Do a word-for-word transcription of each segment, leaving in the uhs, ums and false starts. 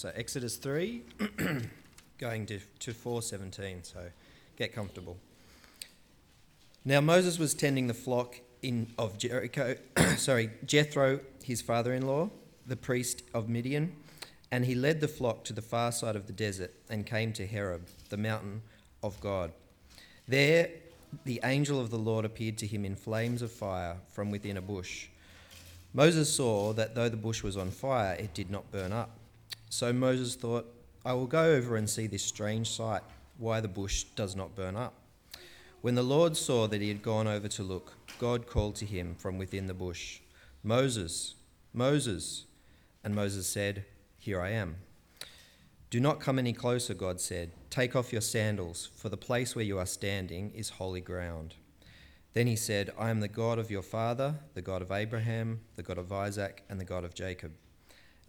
So Exodus three, going to, to four seventeen, so get comfortable. Now Moses was tending the flock in of Jericho, sorry, Jethro, his father-in-law, the priest of Midian, and he led the flock to the far side of the desert and came to Horeb, the mountain of God. There the angel of the Lord appeared to him in flames of fire from within a bush. Moses saw that though the bush was on fire, it did not burn up. So Moses thought, I will go over and see this strange sight, why the bush does not burn up. When the Lord saw that he had gone over to look, God called to him from within the bush, Moses, Moses. And Moses said, Here I am. Do not come any closer, God said. Take off your sandals, for the place where you are standing is holy ground. Then he said, I am the God of your father, the God of Abraham, the God of Isaac, and the God of Jacob.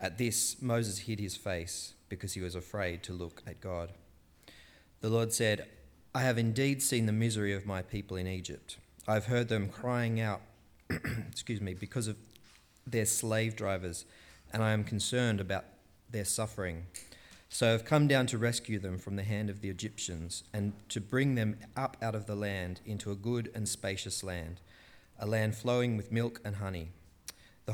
At this, Moses hid his face because he was afraid to look at God. The Lord said, I have indeed seen the misery of my people in Egypt. I have heard them crying out, excuse me, because of their slave drivers, and I am concerned about their suffering. So I have come down to rescue them from the hand of the Egyptians and to bring them up out of the land into a good and spacious land, a land flowing with milk and honey, the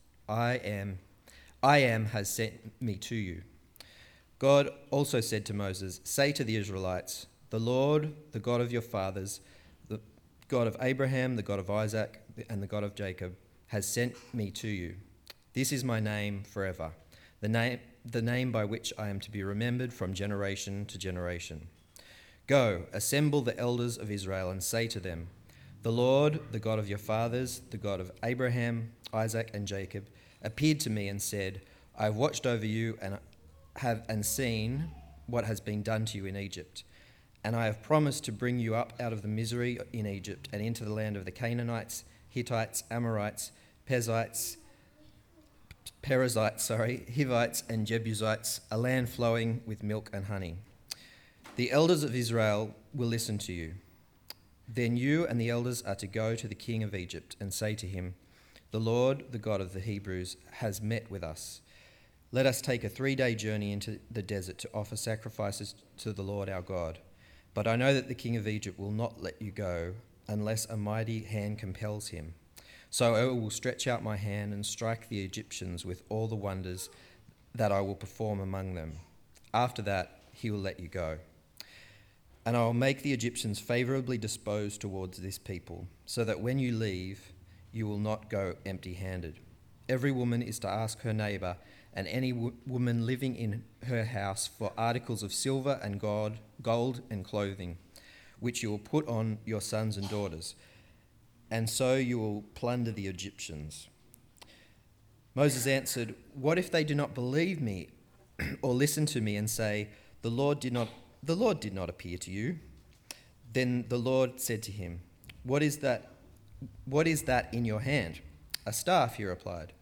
I am, I am has sent me to you. God also said to Moses, Say to the Israelites, The Lord, the God of your fathers, the God of Abraham, the God of Isaac, and the God of Jacob, has sent me to you. This is my name forever, the name, the name by which I am to be remembered from generation to generation. Go, assemble the elders of Israel and say to them, The Lord, the God of your fathers, the God of Abraham, Isaac, and Jacob, appeared to me and said, I have watched over you and have and seen what has been done to you in Egypt. And I have promised to bring you up out of the misery in Egypt and into the land of the Canaanites, Hittites, Amorites, Perizzites, Perizzites, sorry, Hivites and Jebusites, a land flowing with milk and honey. The elders of Israel will listen to you. Then you and the elders are to go to the king of Egypt and say to him, The Lord, the God of the Hebrews, has met with us. Let us take a three-day journey into the desert to offer sacrifices to the Lord our God. But I know that the king of Egypt will not let you go unless a mighty hand compels him. So I will stretch out my hand and strike the Egyptians with all the wonders that I will perform among them. After that, he will let you go. And I will make the Egyptians favorably disposed towards this people, so that when you leave, you will not go empty-handed. Every woman is to ask her neighbor and any wo- woman living in her house for articles of silver and gold, gold and clothing, which you will put on your sons and daughters, and so you will plunder the Egyptians. Moses answered, What if they do not believe me or listen to me and say, The Lord did not, the Lord did not appear to you? Then the Lord said to him, What is that, what is that in your hand? A staff, he replied.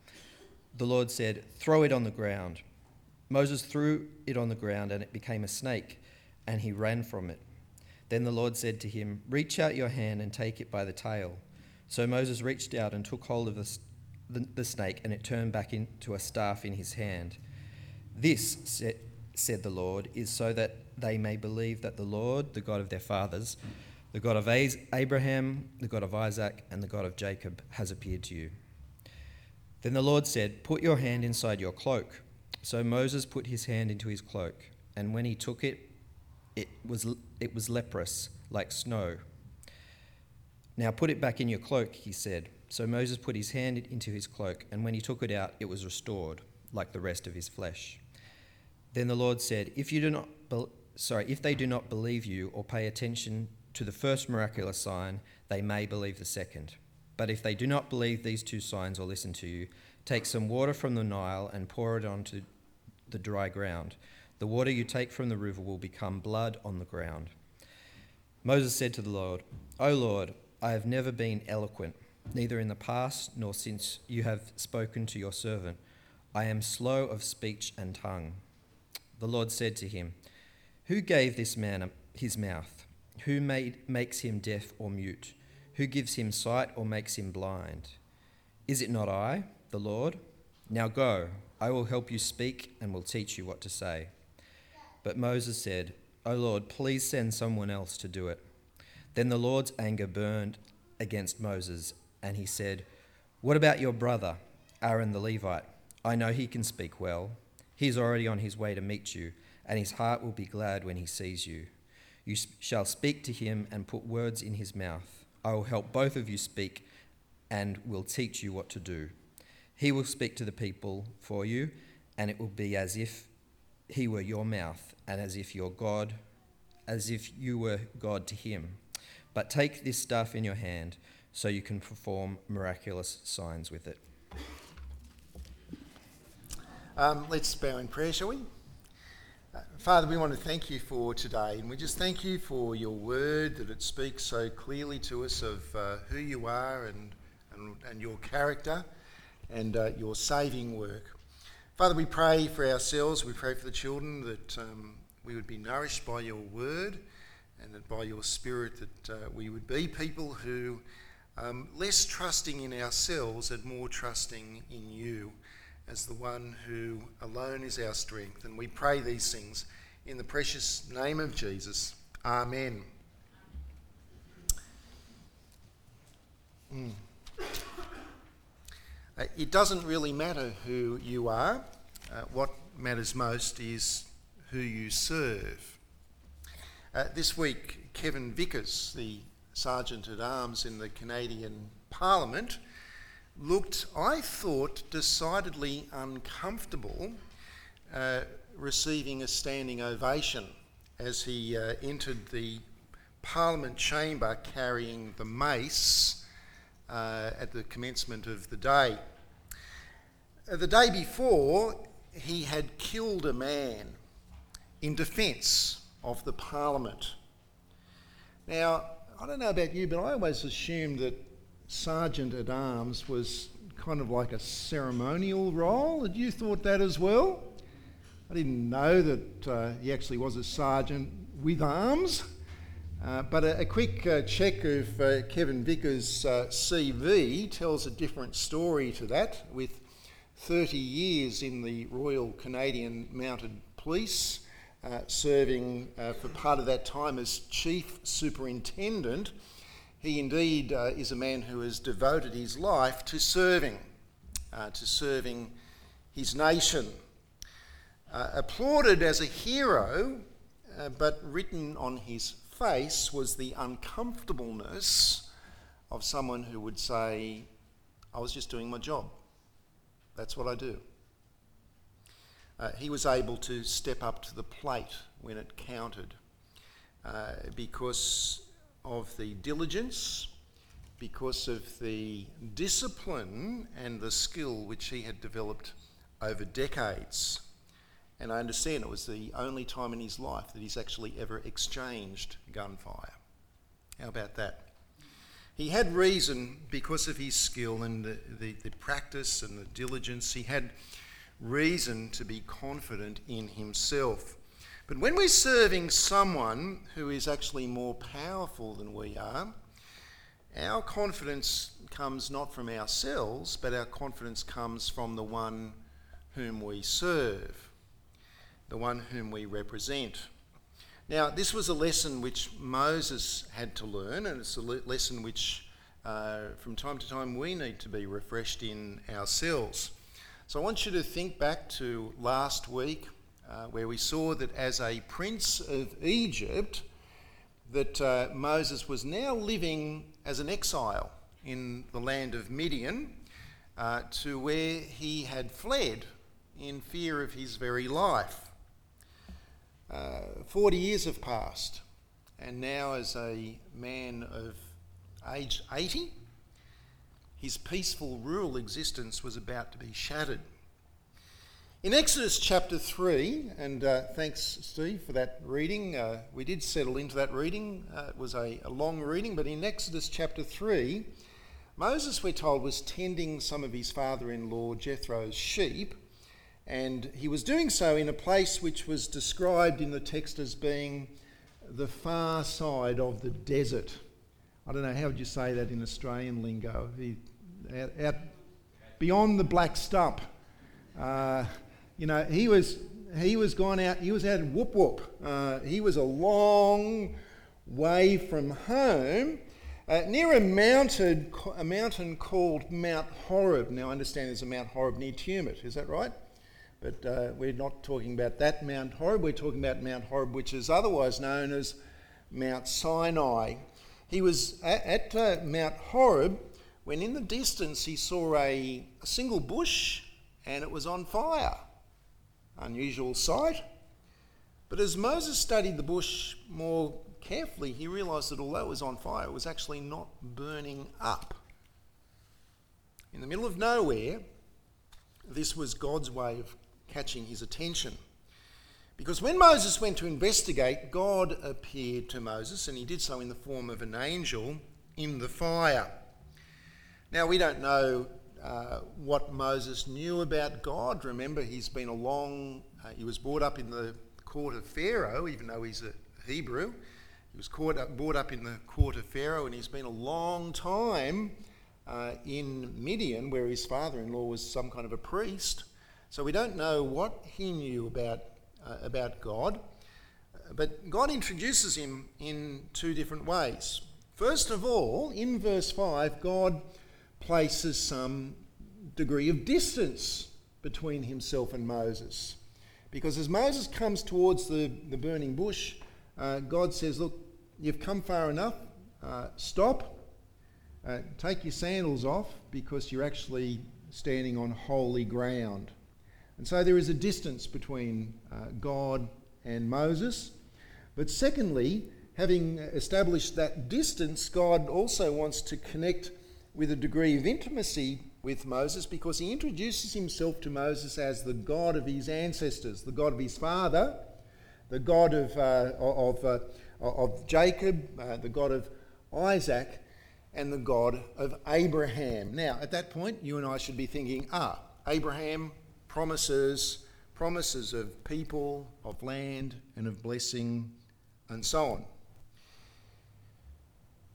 The Lord said, Throw it on the ground. Moses threw it on the ground, and it became a snake, and he ran from it. Then the Lord said to him, Reach out your hand and take it by the tail. So Moses reached out and took hold of the, the, the snake, and it turned back into a staff in his hand. This, said, said the Lord, is so that they may believe that the Lord, the God of their fathers, the God of Abraham, the God of Isaac, and the God of Jacob, has appeared to you. Then the Lord said, Put your hand inside your cloak. So Moses put his hand into his cloak, and when he took it, it was it was leprous, like snow. Now put it back in your cloak, he said. So Moses put his hand into his cloak, and when he took it out, it was restored, like the rest of his flesh. Then the Lord said, if you do not, be- sorry, if they do not believe you or pay attention to the first miraculous sign, they may believe the second. But if they do not believe these two signs or listen to you, take some water from the Nile and pour it onto the dry ground. The water you take from the river will become blood on the ground. Moses said to the Lord, O Lord, I have never been eloquent, neither in the past nor since you have spoken to your servant. I am slow of speech and tongue. The Lord said to him, who gave this man his mouth? Who made, makes him deaf or mute? Who gives him sight or makes him blind? Is it not I, the Lord? Now go, I will help you speak and will teach you what to say. But Moses said, O Lord, please send someone else to do it. Then the Lord's anger burned against Moses, and he said, what about your brother, Aaron the Levite? I know he can speak well. He's already on his way to meet you, and his heart will be glad when he sees you. You shall speak to him and put words in his mouth. I will help both of you speak and will teach you what to do. He will speak to the people for you, and it will be as if he were your mouth, and as if your God, as if you were God to him. But take this staff in your hand, so you can perform miraculous signs with it. Um, let's bow in prayer, shall we? Uh, Father, we want to thank you for today, and we just thank you for your word, that it speaks so clearly to us of uh, who you are and, and, and your character and uh, your saving work. Father, we pray for ourselves, we pray for the children, that um, we would be nourished by your word and that by your spirit, that uh, we would be people who um, less trusting in ourselves and more trusting in you as the one who alone is our strength. And we pray these things in the precious name of Jesus. Amen. Mm. Uh, it doesn't really matter who you are. Uh, what matters most is who you serve. Uh, this week, Kevin Vickers, the Sergeant-at-Arms in the Canadian Parliament, looked, I thought, decidedly uncomfortable uh, receiving a standing ovation as he uh, entered the Parliament chamber carrying the mace uh, at the commencement of the day. Uh, the day before, he had killed a man in defence of the Parliament. Now, I don't know about you, but I always assumed that Sergeant-at-Arms was kind of like a ceremonial role. Had you thought that as well? I didn't know that uh, he actually was a sergeant with arms. Uh, but a, a quick uh, check of uh, Kevin Vickers' uh, C V tells a different story to that, with thirty years in the Royal Canadian Mounted Police, Uh, serving uh, for part of that time as Chief Superintendent. He indeed uh, is a man who has devoted his life to serving, uh, to serving his nation. Uh, applauded as a hero, uh, but written on his face was the uncomfortableness of someone who would say, I was just doing my job. That's what I do. Uh, he was able to step up to the plate when it counted uh, because of the diligence, because of the discipline and the skill which he had developed over decades. And I understand it was the only time in his life that he's actually ever exchanged gunfire. How about that? He had reason because of his skill and the, the, the practice and the diligence. He had reason to be confident in himself. But when we're serving someone who is actually more powerful than we are, our confidence comes not from ourselves, but our confidence comes from the one whom we serve, the one whom we represent. Now, this was a lesson which Moses had to learn, and it's a le- lesson which uh, from time to time we need to be refreshed in ourselves. So I want you to think back to last week, uh, where we saw that as a prince of Egypt, that uh, Moses was now living as an exile in the land of Midian, uh, to where he had fled in fear of his very life. Uh, Forty years have passed, and now as a man of age eighty, his peaceful rural existence was about to be shattered. In Exodus chapter three, and uh, thanks Steve for that reading, uh, we did settle into that reading, uh, it was a, a long reading, but in Exodus chapter three, Moses, we're told, was tending some of his father-in-law Jethro's sheep, and he was doing so in a place which was described in the text as being the far side of the desert. I don't know, how would you say that in Australian lingo? He, out, out beyond the black stump. Uh, you know, he was he was gone out, he was out in whoop whoop. Uh, he was a long way from home, uh, near a, mounted, a mountain called Mount Horeb. Now I understand there's a Mount Horeb near Tumut, is that right? But uh, we're not talking about that Mount Horeb, we're talking about Mount Horeb, which is otherwise known as Mount Sinai. He was at, at uh, Mount Horeb when in the distance he saw a, a single bush and it was on fire. Unusual sight. But as Moses studied the bush more carefully, he realised that although it was on fire, it was actually not burning up. In the middle of nowhere, this was God's way of catching his attention. Because when Moses went to investigate, God appeared to Moses, and he did so in the form of an angel in the fire. Now, we don't know Uh, what Moses knew about God. Remember, he's been a long, uh, he was brought up in the court of Pharaoh, even though he's a Hebrew. He was caught up, brought up in the court of Pharaoh, and he's been a long time uh, in Midian, where his father-in-law was some kind of a priest. So we don't know what he knew about, uh, about God. But God introduces him in two different ways. First of all, in verse five, God places some degree of distance between himself and Moses. Because as Moses comes towards the, the burning bush, uh, God says, look, you've come far enough, uh, stop, uh, take your sandals off, because you're actually standing on holy ground. And so there is a distance between uh, God and Moses. But secondly, having established that distance, God also wants to connect with a degree of intimacy with Moses, because he introduces himself to Moses as the God of his ancestors, the God of his father, the God of uh, of uh, of Jacob, uh, the God of Isaac, and the God of Abraham. Now, at that point, you and I should be thinking, ah, Abraham promises, promises of people, of land, and of blessing, and so on.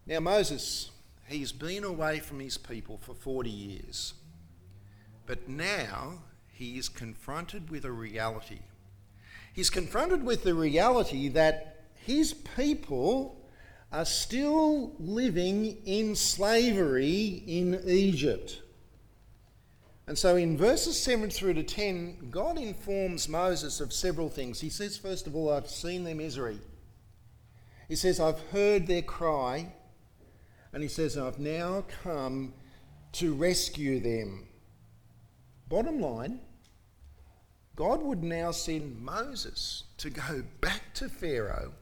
Now, Moses, he's been away from his people for forty years. But now he is confronted with a reality. He's confronted with the reality that his people are still living in slavery in Egypt. And so in verses seven through to ten, God informs Moses of several things. He says, first of all, I've seen their misery. He says, I've heard their cry. And he says, I've now come to rescue them. Bottom line, God would now send Moses to go back to Pharaoh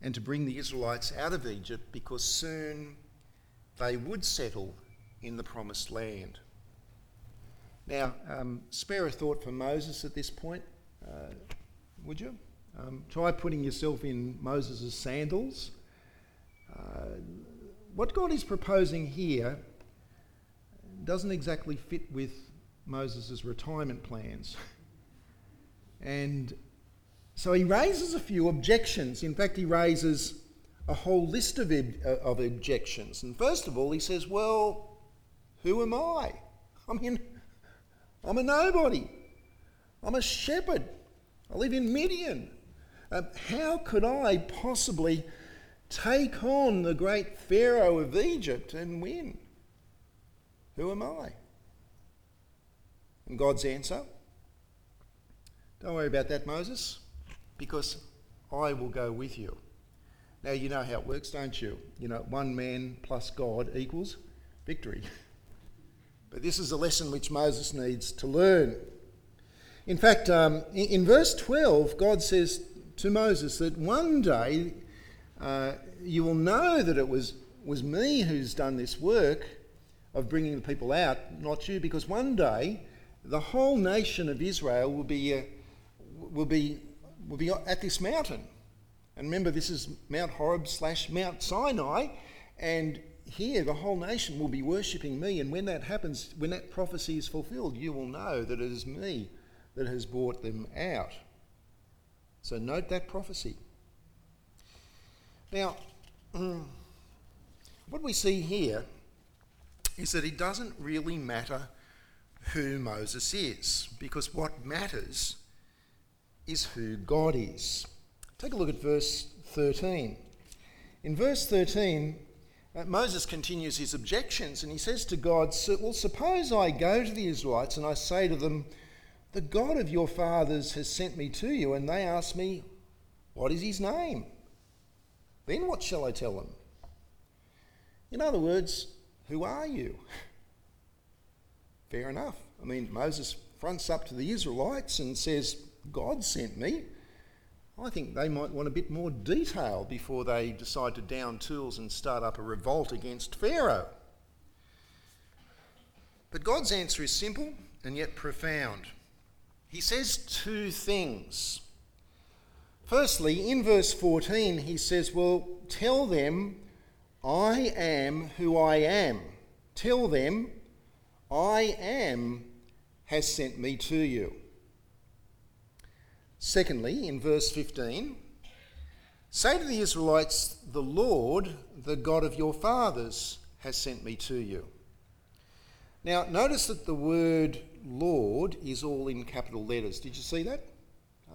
and to bring the Israelites out of Egypt, because soon they would settle in the promised land. Now, um, spare a thought for Moses at this point, uh, would you? Um, try putting yourself in Moses' sandals. Uh, What God is proposing here doesn't exactly fit with Moses' retirement plans. And so he raises a few objections. In fact, he raises a whole list of, ob- of objections. And first of all, he says, well, who am I? I mean, I'm a nobody. I'm a shepherd. I live in Midian. Uh, how could I possibly take on the great Pharaoh of Egypt and win? Who am I? And God's answer, Don't worry about that, Moses, because I will go with you. Now, you know how it works, don't you? You know, one man plus God equals victory. But this is a lesson which Moses needs to learn. In fact, um, in verse twelve, God says to Moses that one day uh, you will know that it was, was me who's done this work of bringing the people out, not you, because one day the whole nation of Israel will be uh, will be will be at this mountain. And remember, this is Mount Horeb slash Mount Sinai, and here the whole nation will be worshipping me. And when that happens, when that prophecy is fulfilled, you will know that it is me that has brought them out. So note that prophecy. Now, what we see here is that it doesn't really matter who Moses is, because what matters is who God is. Take a look at verse thirteen. In verse thirteen, Uh, Moses continues his objections, and he says to God, well, suppose I go to the Israelites and I say to them, the God of your fathers has sent me to you, and they ask me, what is his name? Then what shall I tell them? In other words, who are you? Fair enough. I mean, Moses fronts up to the Israelites and says, God sent me. I think they might want a bit more detail before they decide to down tools and start up a revolt against Pharaoh. But God's answer is simple and yet profound. He says two things. Firstly, in verse fourteen, he says, well, tell them, I am who I am. Tell them, I am has sent me to you. Secondly, in verse fifteen, say to the Israelites, the Lord, the God of your fathers, has sent me to you. Now, notice that the word Lord is all in capital letters. Did you see that?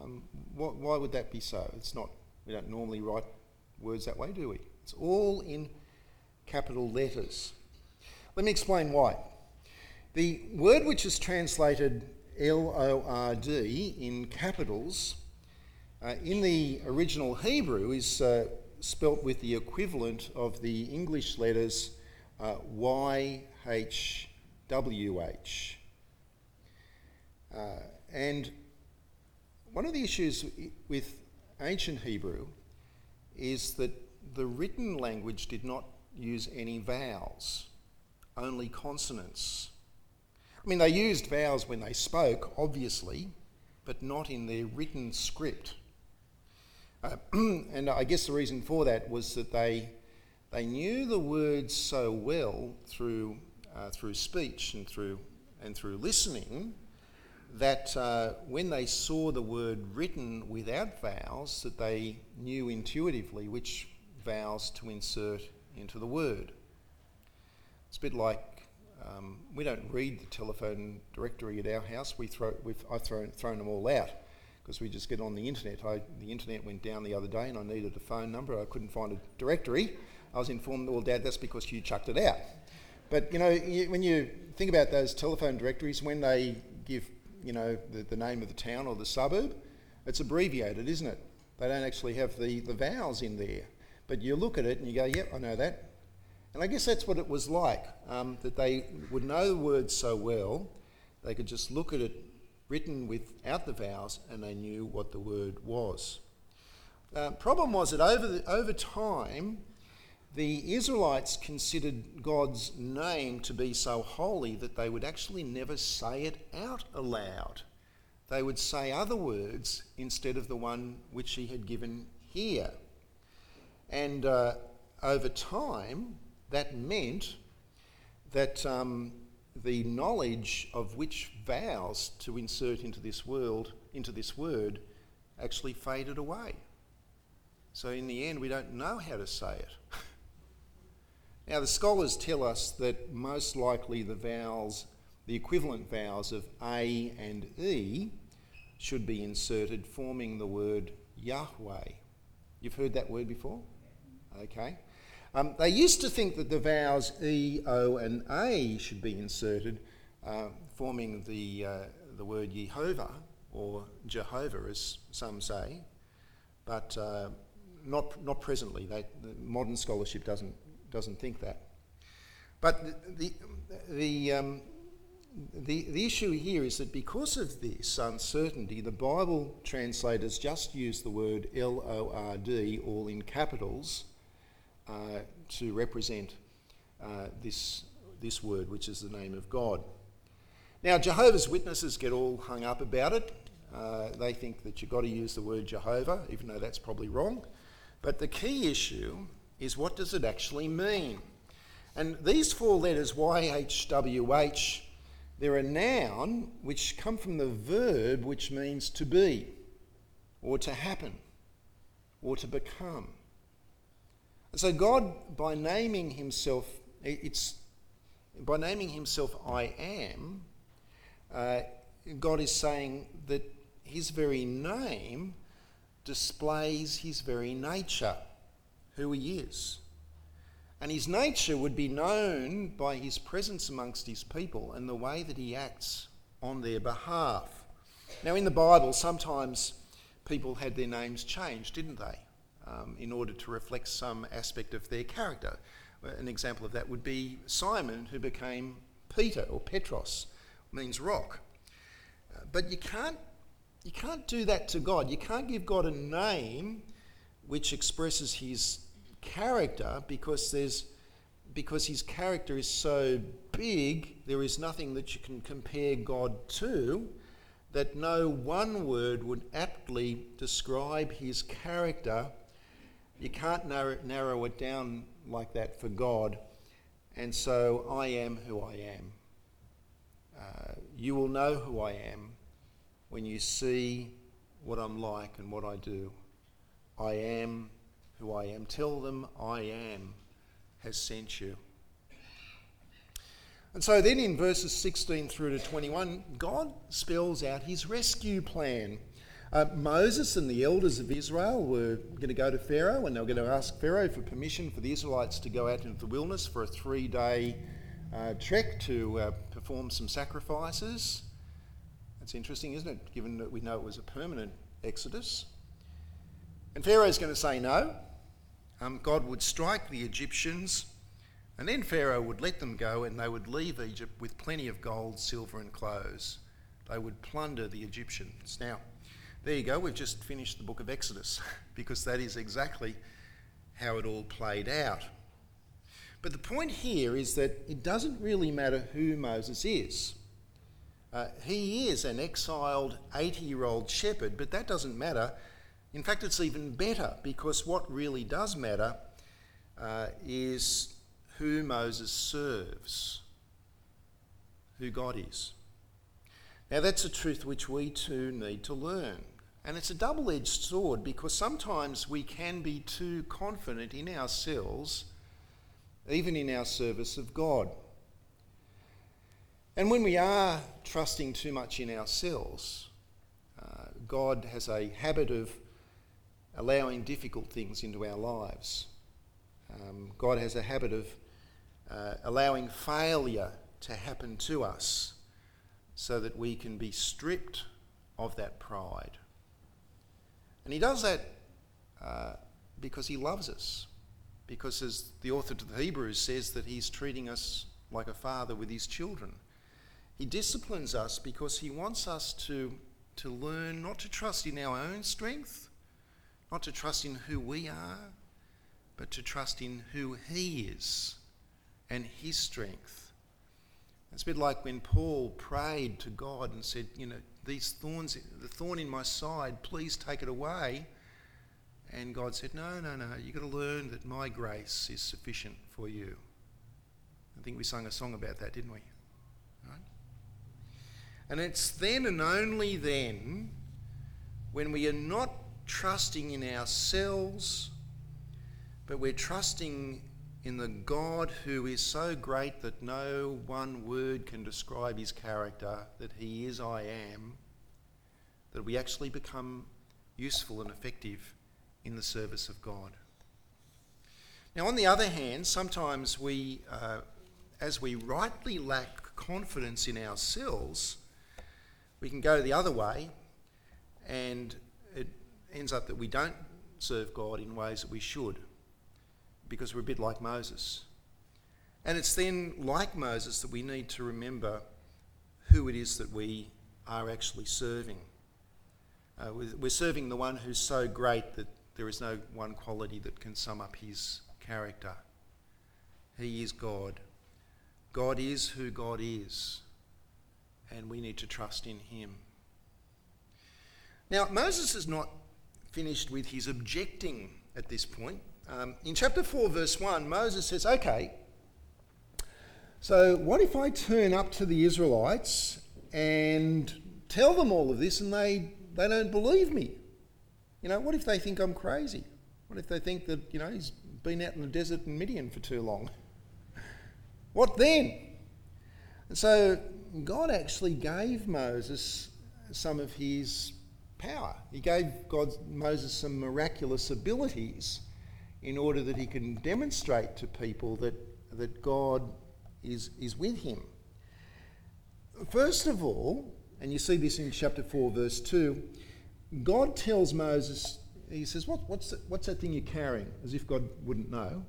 Um, wh- why would that be so? It's not, we don't normally write words that way, do we? It's all in capital letters. Let me explain why. The word which is translated L O R D in capitals, uh, in the original Hebrew is uh, spelt with the equivalent of the English letters uh, Y H W H. Uh, and one of the issues with ancient Hebrew is that the written language did not use any vowels, only consonants. I mean, they used vowels when they spoke, obviously, but not in their written script. Uh, and I guess the reason for that was that they they knew the words so well through uh, through speech and through and through listening that uh, when they saw the word written without vowels, that they knew intuitively which vowels to insert into the word. It's a bit like. Um, we don't read the telephone directory at our house. We throw, we've, I've thrown, thrown them all out because we just get on the internet. I, the internet went down the other day and I needed a phone number. I couldn't find a directory. I was informed, well, Dad, that's because you chucked it out. But, you know, you, when you think about those telephone directories, when they give, you know, the, the name of the town or the suburb, it's abbreviated, isn't it? They don't actually have the, the vowels in there. But you look at it and you go, yep, I know that. And I guess that's what it was like, um, that they would know the words so well, they could just look at it written without the vowels and they knew what the word was. Uh, problem was that over, the, over time, the Israelites considered God's name to be so holy that they would actually never say it out aloud. They would say other words instead of the one which he had given here. And uh, over time, that meant that um, the knowledge of which vowels to insert into this world, into this word, actually faded away. So in the end, we don't know how to say it. Now, the scholars tell us that most likely the vowels, the equivalent vowels of A and E, should be inserted, forming the word Yahweh. You've heard that word before? Okay. Um, they used to think that the vowels E, O and A should be inserted, uh, forming the uh, the word Jehovah or Jehovah, as some say, but uh, not not presently. They, the modern scholarship doesn't doesn't think that. But the the um, the the issue here is that because of this uncertainty, the Bible translators just use the word L O R D, all in capitals, uh, to represent uh, this this word, which is the name of God. Now, Jehovah's Witnesses get all hung up about it. Uh, they think that you've got to use the word Jehovah, even though that's probably wrong. But the key issue is, what does it actually mean? And these four letters, Y H W H, they're a noun which come from the verb which means to be, or to happen, or to become. And so God, by naming himself, it's by naming himself I am, Uh, God is saying that his very name displays his very nature, who he is. And his nature would be known by his presence amongst his people and the way that he acts on their behalf. Now, in the Bible, sometimes people had their names changed, didn't they, um, in order to reflect some aspect of their character. An example of that would be Simon, who became Peter, or Petros, means rock. Uh, but you can't you can't do that to God. You can't give God a name which expresses his character, because there's because his character is so big, there is nothing that you can compare God to, that no one word would aptly describe his character. You can't narrow, narrow it down like that for God. And so, I am who I am. Uh, you will know who I am when you see what I'm like and what I do. I am who I am. Tell them I am has sent you. And so then in verses sixteen through to twenty-one, God spells out his rescue plan. Uh, Moses and the elders of Israel were going to go to Pharaoh, and they were going to ask Pharaoh for permission for the Israelites to go out into the wilderness for a three-day uh, trek to uh, perform some sacrifices. That's interesting, isn't it, given that we know it was a permanent exodus. And Pharaoh's going to say no. Um, God would strike the Egyptians, and then Pharaoh would let them go, and they would leave Egypt with plenty of gold, silver and clothes. They would plunder the Egyptians. Now, there you go, we've just finished the book of Exodus, because that is exactly how it all played out. But the point here is that it doesn't really matter who Moses is. Uh, he is an exiled eighty-year-old shepherd, but that doesn't matter. In fact, it's even better, because what really does matter uh, is who Moses serves, who God is. Now, that's a truth which we too need to learn. And it's a double-edged sword, because sometimes we can be too confident in ourselves, even in our service of God. And when we are trusting too much in ourselves, uh, God has a habit of allowing difficult things into our lives. Um, God has a habit of uh, allowing failure to happen to us so that we can be stripped of that pride. And he does that uh, because he loves us. Because as the author to the Hebrews says, that he's treating us like a father with his children. He disciplines us because he wants us to, to learn not to trust in our own strength, not to trust in who we are, but to trust in who he is and his strength. It's a bit like when Paul prayed to God and said, you know, these thorns, the thorn in my side, please take it away. And God said, no, no, no, you've got to learn that my grace is sufficient for you. I think we sung a song about that, didn't we? Right? And it's then and only then, when we are not trusting in ourselves, but we're trusting in the God who is so great that no one word can describe his character, that he is I am, that we actually become useful and effective in the service of God. Now, on the other hand, sometimes we, uh, as we rightly lack confidence in ourselves, we can go the other way and it ends up that we don't serve God in ways that we should, because we're a bit like Moses. And it's then, like Moses, that we need to remember who it is that we are actually serving. Uh, we're serving the one who's so great that there is no one quality that can sum up his character. He is God. God is who God is, and we need to trust in him. Now, Moses is not finished with his objecting at this point. Um, in chapter four, verse one, Moses says, okay, so what if I turn up to the Israelites and tell them all of this and they, they don't believe me? You know, what if they think I'm crazy? What if they think that, you know, he's been out in the desert in Midian for too long? What then? And so God actually gave Moses some of his power. He gave God Moses some miraculous abilities in order that he can demonstrate to people that, that God is, is with him. First of all, and you see this in chapter four, verse two, God tells Moses, he says, what, what's, that, what's that thing you're carrying? As if God wouldn't know.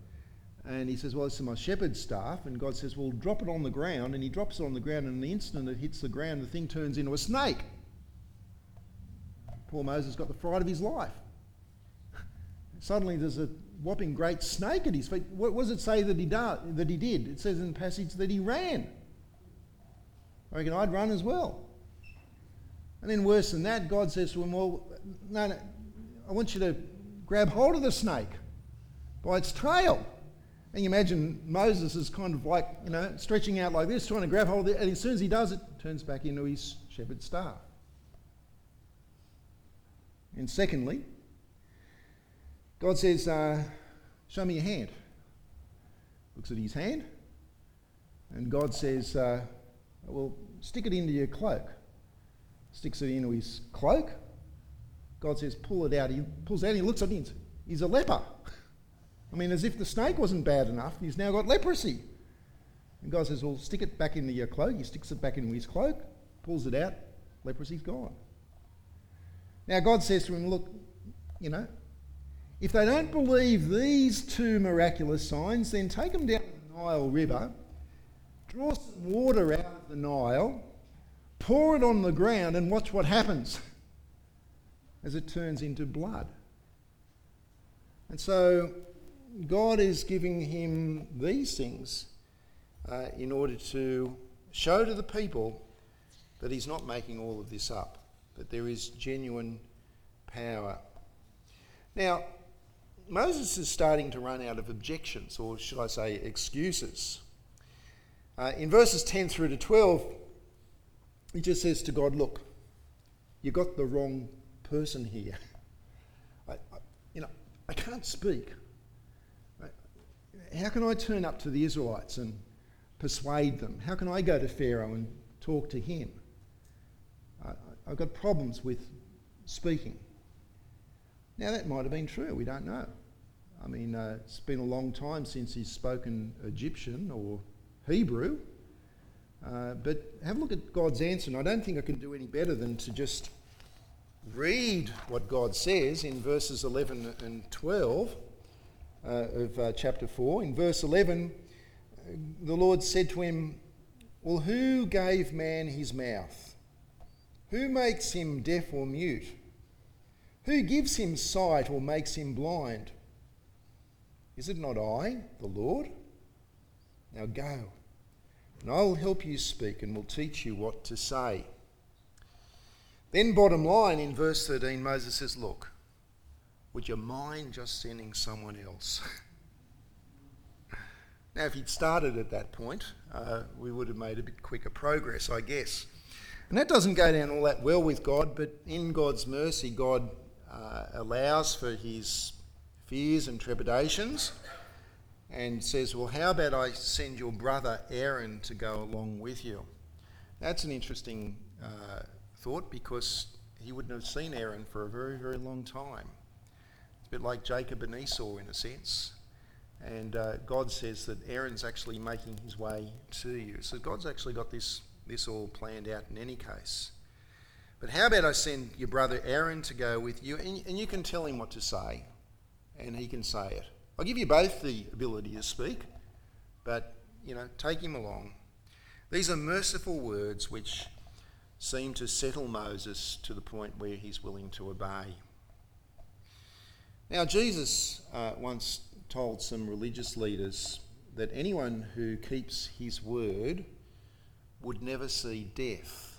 And he says, well, it's my shepherd's staff. And God says, well, drop it on the ground. And he drops it on the ground, and in the instant it hits the ground, the thing turns into a snake. Poor Moses got the fright of his life. Suddenly there's a whopping great snake at his feet. What does it say that he, da- that he did? It says in the passage that he ran. I reckon I'd run as well. And then worse than that, God says to him, well, no, no, I want you to grab hold of the snake by its tail. And you imagine Moses is kind of like, you know, stretching out like this, trying to grab hold of it, and as soon as he does, it turns back into his shepherd's staff. And secondly, God says, uh, show me your hand. Looks at his hand, and God says, uh, well, stick it into your cloak. Sticks it into his cloak. God says, pull it out. He pulls it out, he looks at him, he's a leper. I mean, as if the snake wasn't bad enough, he's now got leprosy. And God says, well, stick it back into your cloak. He sticks it back into his cloak, pulls it out, leprosy's gone. Now God says to him, look, you know, if they don't believe these two miraculous signs, then take them down the Nile River, draw some water out of the Nile, pour it on the ground, and watch what happens as it turns into blood. And so God is giving him these things uh, in order to show to the people that he's not making all of this up, that there is genuine power. Now, Moses is starting to run out of objections, or should I say excuses. Uh, in verses ten through to twelve, he just says to God, look, you got the wrong person here. I, I, you know, I can't speak. How can I turn up to the Israelites and persuade them? How can I go to Pharaoh and talk to him? I, I've got problems with speaking. Now, that might have been true. We don't know. I mean, uh, it's been a long time since he's spoken Egyptian or Hebrew. Uh, but have a look at God's answer. And I don't think I can do any better than to just read what God says in verses eleven and twelve. Uh, of uh, chapter four. In verse eleven, the Lord said to him, well, who gave man his mouth? Who makes him deaf or mute? Who gives him sight or makes him blind? Is it not I, the Lord? Now go, and I will help you speak and will teach you what to say. Then bottom line, in verse thirteen, Moses says, look, would you mind just sending someone else? Now, if he'd started at that point, uh, we would have made a bit quicker progress, I guess. And that doesn't go down all that well with God, but in God's mercy, God uh, allows for his fears and trepidations and says, well, how about I send your brother Aaron to go along with you? That's an interesting uh, thought, because he wouldn't have seen Aaron for a very, very long time. Bit like Jacob and Esau in a sense, and uh, God says that Aaron's actually making his way to you. So God's actually got this this all planned out in any case. But how about I send your brother Aaron to go with you, and, and you can tell him what to say, and he can say it. I'll give you both the ability to speak, but, you know, take him along. These are merciful words which seem to settle Moses to the point where he's willing to obey. Now, Jesus uh, once told some religious leaders that anyone who keeps his word would never see death.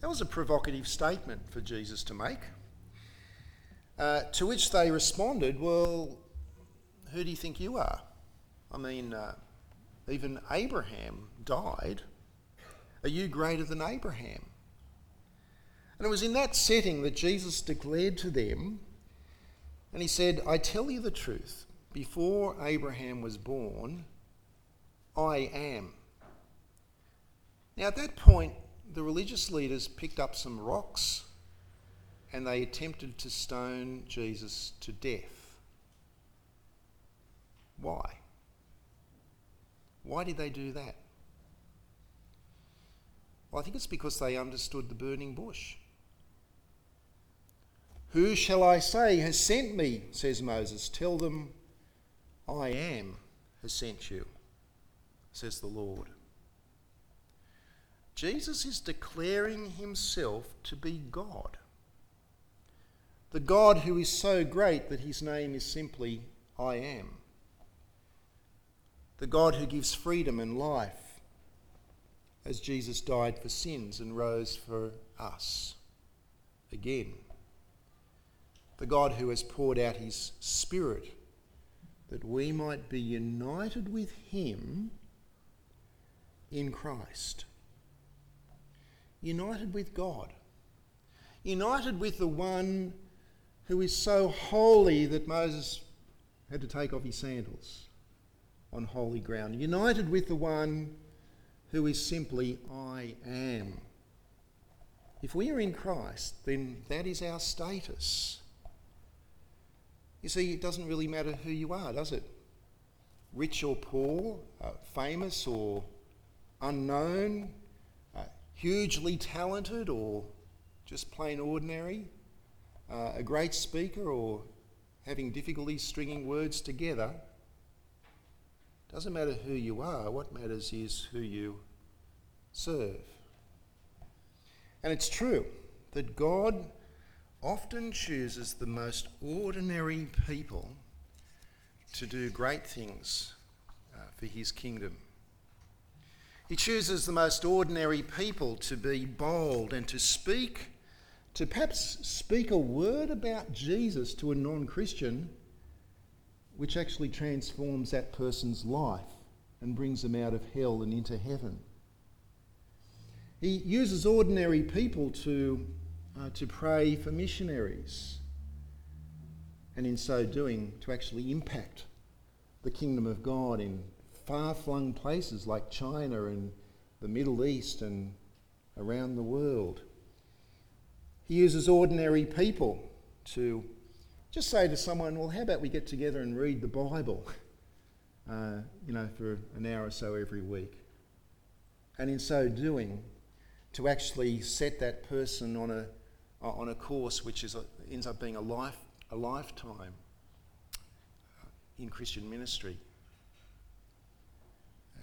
That was a provocative statement for Jesus to make, uh, to which they responded, well, who do you think you are? I mean, uh, even Abraham died. Are you greater than Abraham? And it was in that setting that Jesus declared to them, and he said, I tell you the truth, before Abraham was born, I am. Now at that point, the religious leaders picked up some rocks and they attempted to stone Jesus to death. Why? Why did they do that? Well, I think it's because they understood the burning bush. Who shall I say has sent me, says Moses. Tell them, I am has sent you, says the Lord. Jesus is declaring himself to be God. The God who is so great that his name is simply, I am. The God who gives freedom and life, as Jesus died for sins and rose for us again. The God who has poured out his Spirit that we might be united with him in Christ. United with God. United with the one who is so holy that Moses had to take off his sandals on holy ground. United with the one who is simply, I am. If we are in Christ, then that is our status. You see, it doesn't really matter who you are, does it? Rich or poor, uh, famous or unknown, uh, hugely talented or just plain ordinary, uh, a great speaker or having difficulty stringing words together. Doesn't matter who you are, what matters is who you serve. And it's true that God often chooses the most ordinary people to do great things uh, for his kingdom. He chooses the most ordinary people to be bold and to speak, to perhaps speak a word about Jesus to a non-Christian, which actually transforms that person's life and brings them out of hell and into heaven. He uses ordinary people to Uh, to pray for missionaries, and in so doing to actually impact the kingdom of God in far-flung places like China and the Middle East and around the world. He uses ordinary people to just say to someone, well, how about we get together and read the Bible, uh, you know, for an hour or so every week, and in so doing to actually set that person on a on a course which is a, ends up being a life a lifetime in Christian ministry.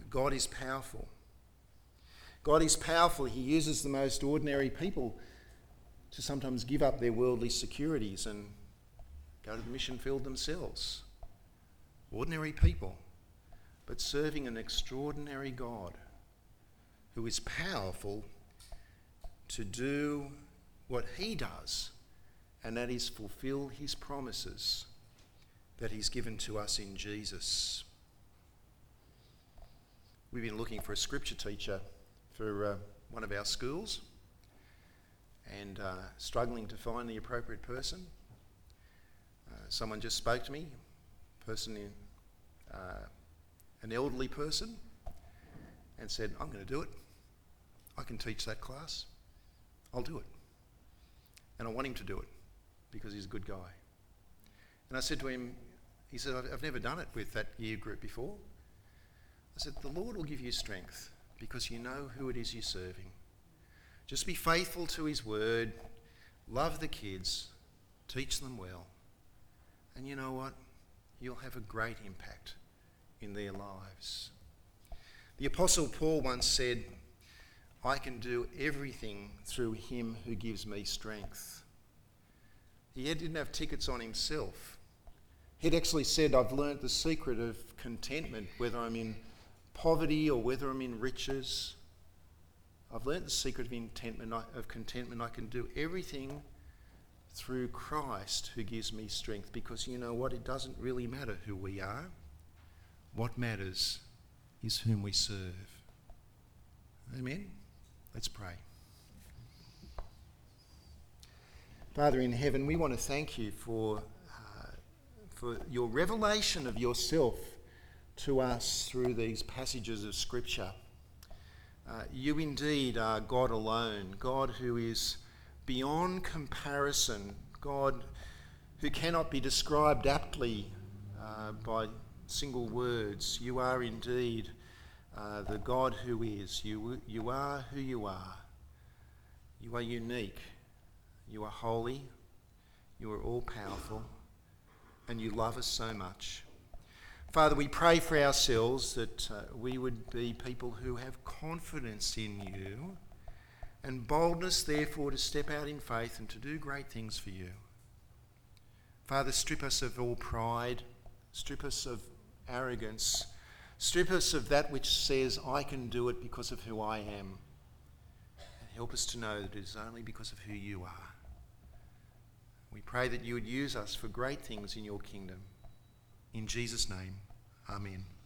God is powerful. God is powerful. He uses the most ordinary people to sometimes give up their worldly securities and go to the mission field themselves. Ordinary people, but serving an extraordinary God who is powerful to do what he does, and that is fulfill his promises that he's given to us in Jesus. We've been looking for a scripture teacher for uh, one of our schools and uh, struggling to find the appropriate person. Uh, someone just spoke to me, person in, uh, an elderly person, and said, I'm going to do it. I can teach that class. I'll do it. And I want him to do it because he's a good guy. And I said to him, he said, I've never done it with that year group before. I said, the Lord will give you strength because you know who it is you're serving. Just be faithful to his word, love the kids, teach them well. And you know what? You'll have a great impact in their lives. The Apostle Paul once said, I can do everything through him who gives me strength. He didn't have tickets on himself. He'd actually said, I've learned the secret of contentment, whether I'm in poverty or whether I'm in riches. I've learned the secret of contentment. Of contentment, I can do everything through Christ who gives me strength, because you know what? It doesn't really matter who we are. What matters is whom we serve. Amen? Let's pray. Father in heaven, we want to thank you for, uh, for your revelation of yourself to us through these passages of Scripture. Uh, you indeed are God alone, God who is beyond comparison, God who cannot be described aptly uh, by single words. You are indeed uh, the God who is. You, you are who you are. You are unique. You are holy. You are all-powerful. And you love us so much. Father, we pray for ourselves that uh, we would be people who have confidence in you, and boldness, therefore, to step out in faith and to do great things for you. Father, strip us of all pride, strip us of arrogance, strip us of that which says, I can do it because of who I am. And help us to know that it is only because of who you are. We pray that you would use us for great things in your kingdom. In Jesus' name, amen.